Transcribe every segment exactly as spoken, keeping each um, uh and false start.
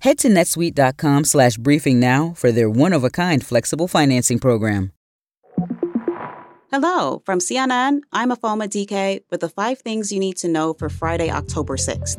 Head to netsuite.com slash briefing now for their one-of-a-kind flexible financing program. Hello, from C N N, I'm Afoma D K with the five things you need to know for Friday, October sixth.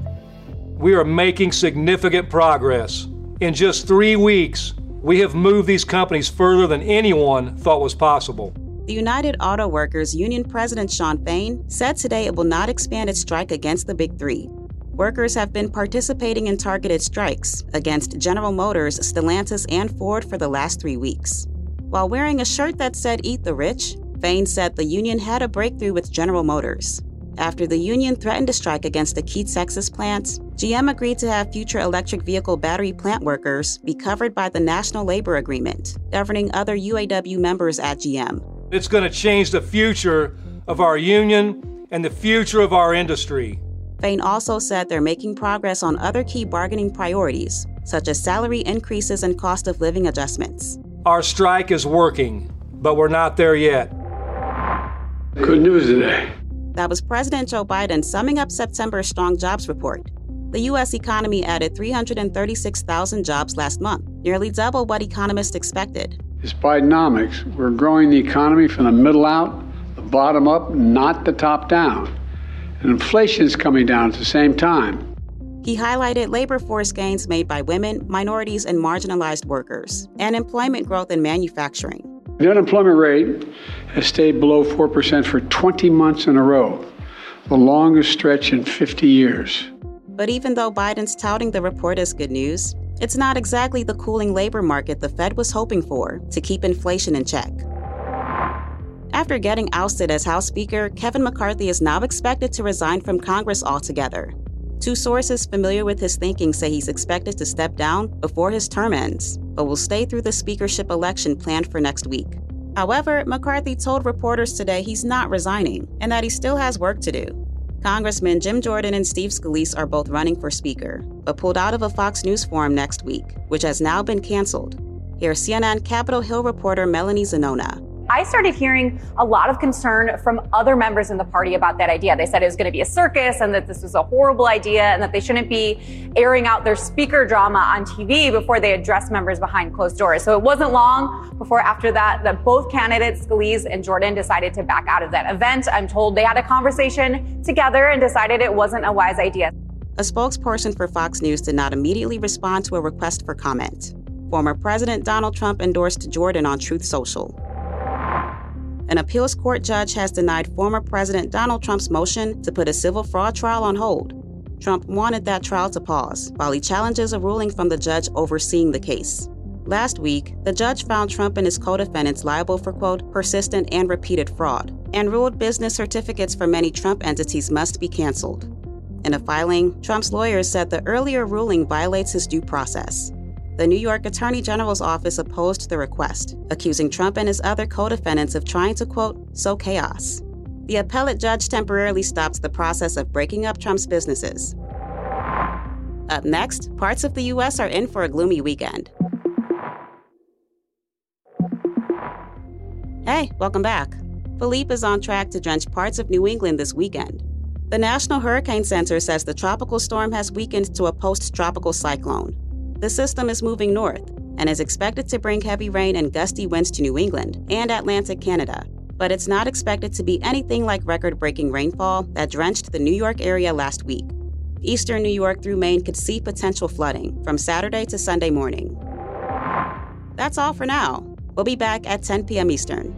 We are making significant progress. In just three weeks, we have moved these companies further than anyone thought was possible. The United Auto Workers Union President Sean Fain said today it will not expand its strike against the Big Three. Workers have been participating in targeted strikes against General Motors, Stellantis, and Ford for the last three weeks. While wearing a shirt that said, "Eat the Rich," Fain said the union had a breakthrough with General Motors. After the union threatened to strike against the Keats Texas plant, G M agreed to have future electric vehicle battery plant workers be covered by the National Labor Agreement, governing other U A W members at G M. It's going to change the future of our union and the future of our industry. Fain also said they're making progress on other key bargaining priorities, such as salary increases and cost of living adjustments. Our strike is working, but we're not there yet. Good news today. That was President Joe Biden summing up September's strong jobs report. The U S economy added three hundred thirty-six thousand jobs last month, nearly double what economists expected. It's Bidenomics. We're growing the economy from the middle out, the bottom up, not the top down. And inflation is coming down at the same time. He highlighted labor force gains made by women, minorities, and marginalized workers, and employment growth in manufacturing. The unemployment rate has stayed below four percent for twenty months in a row, the longest stretch in fifty years. But even though Biden's touting the report as good news, it's not exactly the cooling labor market the Fed was hoping for to keep inflation in check. After getting ousted as House Speaker, Kevin McCarthy is now expected to resign from Congress altogether. Two sources familiar with his thinking say he's expected to step down before his term ends, but will stay through the speakership election planned for next week. However, McCarthy told reporters today he's not resigning and that he still has work to do. Congressmen Jim Jordan and Steve Scalise are both running for speaker, but pulled out of a Fox News forum next week, which has now been canceled. Here's C N N Capitol Hill reporter Melanie Zanona. I started hearing a lot of concern from other members in the party about that idea. They said it was going to be a circus and that this was a horrible idea and that they shouldn't be airing out their speaker drama on T V before they address members behind closed doors. So it wasn't long before after that that both candidates, Scalise and Jordan, decided to back out of that event. I'm told they had a conversation together and decided it wasn't a wise idea. A spokesperson for Fox News did not immediately respond to a request for comment. Former President Donald Trump endorsed Jordan on Truth Social. An appeals court judge has denied former President Donald Trump's motion to put a civil fraud trial on hold. Trump wanted that trial to pause while he challenges a ruling from the judge overseeing the case. Last week, the judge found Trump and his co-defendants liable for, quote, persistent and repeated fraud, and ruled business certificates for many Trump entities must be canceled. In a filing, Trump's lawyers said the earlier ruling violates his due process. The New York Attorney General's office opposed the request, accusing Trump and his other co-defendants of trying to, quote, sow chaos. The appellate judge temporarily stops the process of breaking up Trump's businesses. Up next, parts of the U S are in for a gloomy weekend. Hey, welcome back. Philippe is on track to drench parts of New England this weekend. The National Hurricane Center says the tropical storm has weakened to a post-tropical cyclone. The system is moving north and is expected to bring heavy rain and gusty winds to New England and Atlantic Canada, but it's not expected to be anything like record-breaking rainfall that drenched the New York area last week. Eastern New York through Maine could see potential flooding from Saturday to Sunday morning. That's all for now. We'll be back at ten p.m. Eastern.